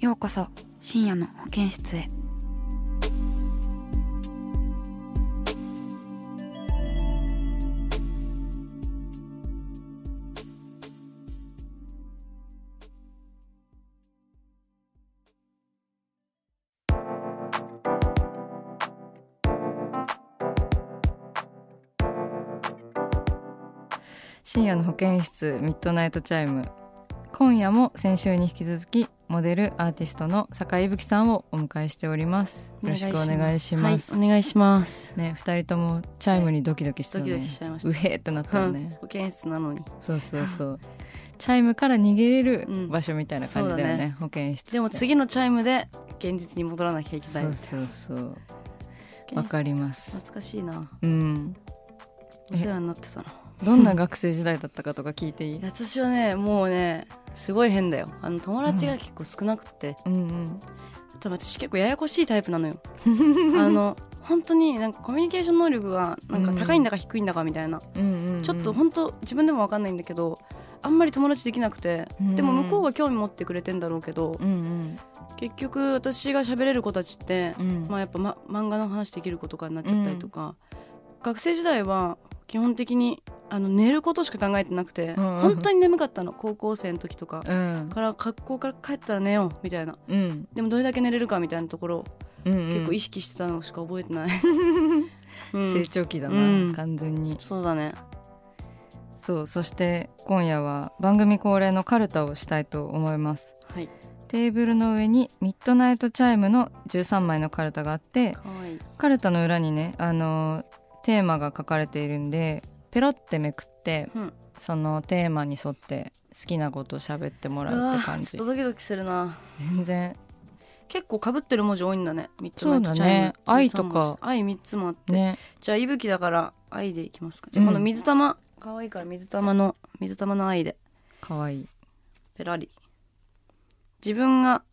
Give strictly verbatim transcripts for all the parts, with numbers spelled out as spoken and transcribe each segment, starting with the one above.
ようこそ深夜の保健室へ。深夜の保健室ミッドナイトチャイム、今夜も先週に引き続きモデルアーティストの酒井ぶきさんをお迎えしております。よろしくお願いします。はい、お願いしますね。ふたりともチャイムにドキドキしたね。ドキドキしちゃいました。うへーってなったよね、うん、保健室なのに。そうそうそうチャイムから逃げれる場所みたいな感じだよね、うん、ね、保健室。でも次のチャイムで現実に戻らなきゃいけないみたいな。そうそうそう、わかります。懐かしいな。うん、お世話になってたな。どんな学生時代だったかとか聞いていい？私はね、もうね、すごい変だよ。あの友達が結構少なくて、うんうんうん、多分私結構ややこしいタイプなのよあの本当になんかコミュニケーション能力がなんか高いんだか低いんだかみたいな、うんうんうん、ちょっと本当自分でも分かんないんだけど、あんまり友達できなくて、うんうん、でも向こうは興味持ってくれてんだろうけど、うんうん、結局私が喋れる子たちって、うん、まあやっぱ、ま、漫画の話できる子とかになっちゃったりとか、うん、学生時代は基本的にあの寝ることしか考えてなくて、うんうん、本当に眠かったの。高校生の時とかから学校から帰ったら寝ようみたいな、うん、でもどれだけ寝れるかみたいなところを、うんうん、結構意識してたのしか覚えてない、うん、成長期だな、うん、完全に。そうだね。そう、そして今夜は番組恒例のカルタをしたいと思います、はい、テーブルの上にミッドナイトチャイムのじゅうさんまいのカルタがあって、かわいい。カルタの裏にね、あのテーマが書かれているんで、ペロってめくって、うん、そのテーマに沿って好きなことを喋ってもらうって感じ。ちょっとドキドキするな。全然。結構被ってる文字多いんだね。ミッドナイトチャイム。そうだね。愛とか。愛みっつもあって、ね、じゃあいぶきだから愛でいきますか。じゃあこの水玉、うん、かわいいから水玉の水玉の愛で。かわいい。ペラリ。自分が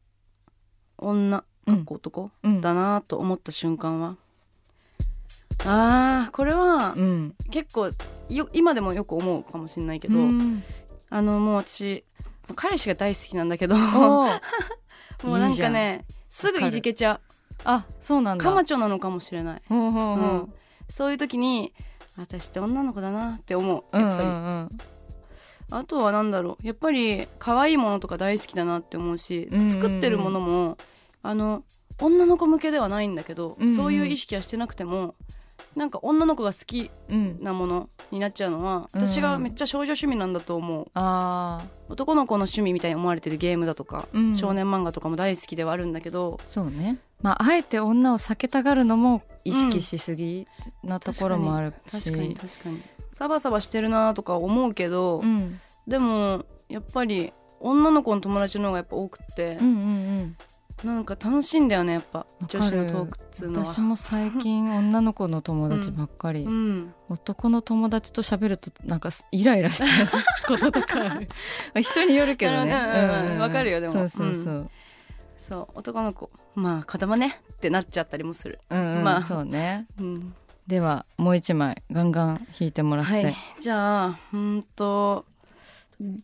女、かっこ男、うん、だなと思った瞬間は。あー、これは結構よ今でもよく思うかもしれないけど、うん、あのもう私彼氏が大好きなんだけどもうなんかね、いいすぐいじけちゃう。あ、そうなんだ。カマチョなのかもしれない。ほうほうほう、うん、そういう時に私って女の子だなって思う、やっぱり、うんうんうん、あとはなんだろう、やっぱり可愛いものとか大好きだなって思うし、うんうんうん、作ってるものもあの女の子向けではないんだけど、うんうん、そういう意識はしてなくてもなんか女の子が好きなものになっちゃうのは、うん、私がめっちゃ少女趣味なんだと思う。あ、男の子の趣味みたいに思われてるゲームだとか、うん、少年漫画とかも大好きではあるんだけど、そうね、まあ、あえて女を避けたがるのも意識しすぎなところもあるし、うん、確かに確かにサバサバしてるなとか思うけど、うん、でもやっぱり女の子の友達の方がやっぱ多くて、うんうんうん、なんか楽しいんだよね、やっぱ女子のトークっつうのは。私も最近女の子の友達ばっかり、うんうん、男の友達と喋るとなんかイライラしちゃうこととかある人によるけどね、わかるよ。でもそうそうそう、うん、そう男の子まあ子供ねってなっちゃったりもする、うんうん、まあそうね、うん、ではもう一枚ガンガン引いてもらって、はい、じゃあうんと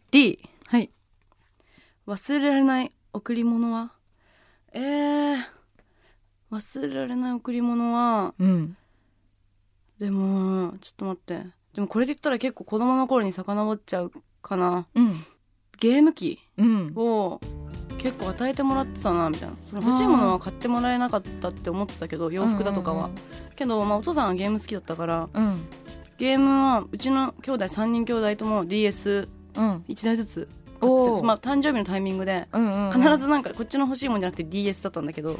D、はい、忘れられない贈り物は。えー、忘れられない贈り物は、うん、でもちょっと待って、でもこれで言ったら結構子供の頃に遡っちゃうかな、うん、ゲーム機を結構与えてもらってたなみたいな、その欲しいものは買ってもらえなかったって思ってたけど、洋服だとかは、うんうんうん、けど、まあ、お父さんはゲーム好きだったから、うん、ゲームはうちの兄弟さんにん兄弟とも ディーエスいち 台ずつ買って、うんまあ、誕生日のタイミングで、うんうんうん、必ずなんかこっちの欲しいものじゃなくて ディーエス だったんだけど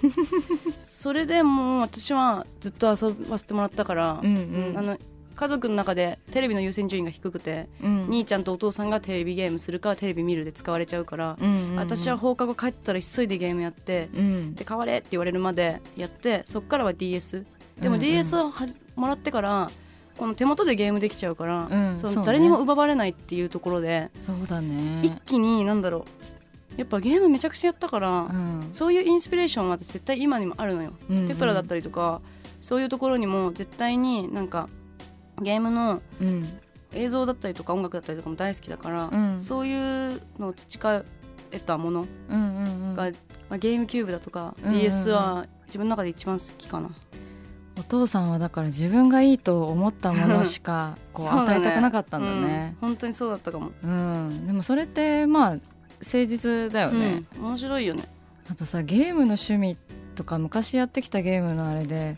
それでもう私はずっと遊ばせてもらったから、うんうん、あの家族の中でテレビの優先順位が低くて、うん、兄ちゃんとお父さんがテレビゲームするかテレビ見るで使われちゃうから、うんうんうん、私は放課後帰ったら急いでゲームやって、うん、で変われって言われるまでやって、そっからは ディーエス でも ディーエス をは、うんうん、もらってからこの手元でゲームできちゃうから、うん、その誰にも奪われないっていうところで、そうだね、一気になんだろう、やっぱゲームめちゃくちゃやったから、うん、そういうインスピレーションは私絶対今にもあるのよ、うんうん、テプラだったりとかそういうところにも絶対になんかゲームの映像だったりとか音楽だったりとかも大好きだから、うん、そういうのを培えたものが、うんうんうん、まあ、ゲームキューブだとか、うんうんうん、ディーエス は自分の中で一番好きかな。お父さんはだから自分がいいと思ったものしかこう与えたくなかったんだね。そうだね、うん、本当にそうだったかも、うん、でもそれってまあ誠実だよね、うん、面白いよね。あとさ、ゲームの趣味とか昔やってきたゲームのあれで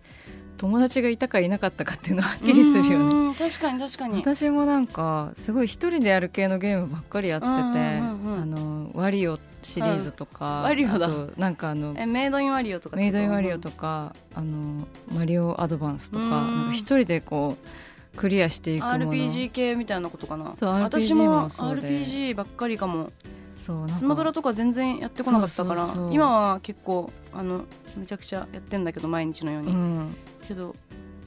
友達がいたかいなかったかっていうのははっきりするよね。うん、確かに確かに。私もなんかすごい一人でやる系のゲームばっかりやってて、うんうんうん、あのワリオシリーズとか、うん、ワリオだ、あとなんかあのえメイドインワリオとかメイドインワリオとか、あのマリオアドバンスとか、うん、なんか一人でこうクリアしていくもの、 アールピージー 系みたいなことかな。そう、 アールピージー もそうで、私も アールピージー ばっかりかも。そう、なんかスマブラとか全然やってこなかったから、そうそうそう、今は結構あのめちゃくちゃやってんだけど毎日のように、うん、けど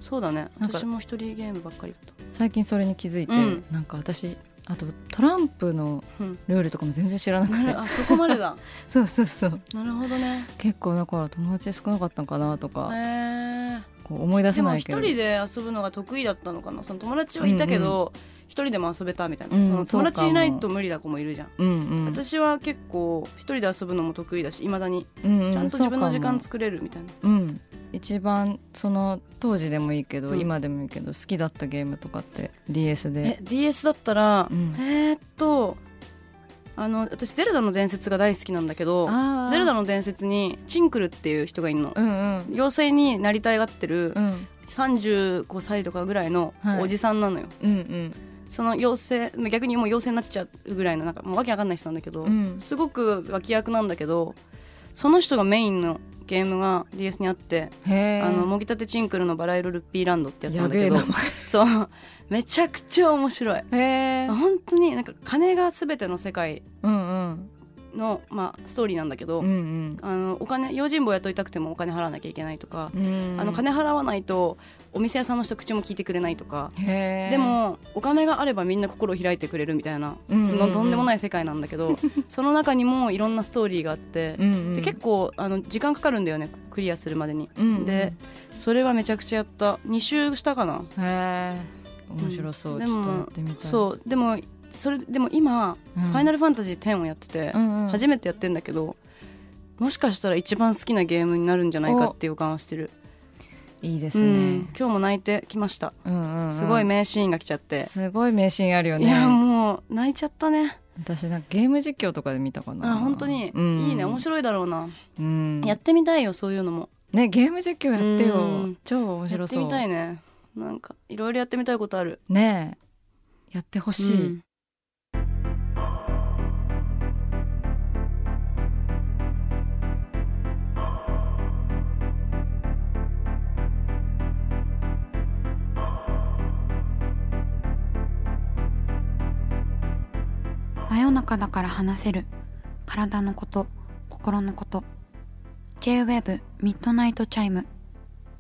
そうだね、私も一人ゲームばっかりだった。最近それに気づいて、うん、なんか私あとトランプのルールとかも全然知らなくて、うん、あ、そこまでだそうそうそう、なるほどね。結構だから友達少なかったのかなとか、へ、こう思い出せないけど、でも一人で遊ぶのが得意だったのかな。その友達はいたけど、うんうん、一人でも遊べたみたいな、うん、その友達いないと無理な子もいるじゃん、うんうん、私は結構一人で遊ぶのも得意だし、いまだに、うんうん、ちゃんと自分の時間作れるみたいな、うん、一番その当時でもいいけど、うん、今でもいいけど好きだったゲームとかって ディーエス で、え ディーエス だったら、うん、えー、っとあの私ゼルダの伝説が大好きなんだけど、ゼルダの伝説にチンクルっていう人がいるの、うんうん、妖精になりたいがってる、うん、さんじゅうごさいとかぐらいのおじさんなのよ、はい、うんうん、その妖精、逆にもう妖精になっちゃうぐらいのなんかもうわけわかんない人なんだけど、うん、すごく脇役なんだけど、その人がメインのゲームが ディーエス にあって、あのもぎたてチンクルのバラ色ルッピーランドってやつなんだけど、そうめちゃくちゃ面白い。へ、本当になんか金が全ての世界の、うんうん、まあ、ストーリーなんだけど、うんうん、あのお金、用心棒雇いたくてもお金払わなきゃいけないとか、うん、あの金払わないとお店屋さんの人口も聞いてくれないとか、でもお金があればみんな心を開いてくれるみたいな、うんうんうん、そのとんでもない世界なんだけどその中にもいろんなストーリーがあって、うんうん、で結構あの時間かかるんだよね、クリアするまでに、うんうん、でそれはめちゃくちゃやった。に周したかな。へー、面白そう、うん、でもちょっとやってみたい。そうでもそれでも今、うん、ファイナルファンタジーじゅうをやってて、うんうん、初めてやってんだけど、もしかしたら一番好きなゲームになるんじゃないかっていう予感はしてる。いいですね、うん、今日も泣いてきました、うんうんうん、すごい名シーンが来ちゃって、すごい名シーンあるよね。いやもう泣いちゃったね。私なんかゲーム実況とかで見たかな。あ、本当に、うん、いいね、面白いだろうな、うん、やってみたいよそういうのもね。ゲーム実況やってよ、うん、超面白そう。やってみたいね、なんかいろいろやってみたいことあるね。え、やってほしい、うん。真夜中だから話せる体のこと、心のこと。 J-Web ミッドナイトチャイム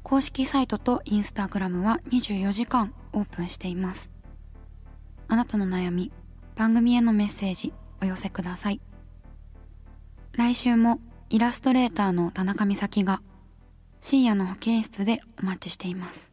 公式サイトとインスタグラムはにじゅうよじかんオープンしています。あなたの悩み、番組へのメッセージお寄せください。来週もイラストレーターの田中美咲が深夜の保健室でお待ちしています。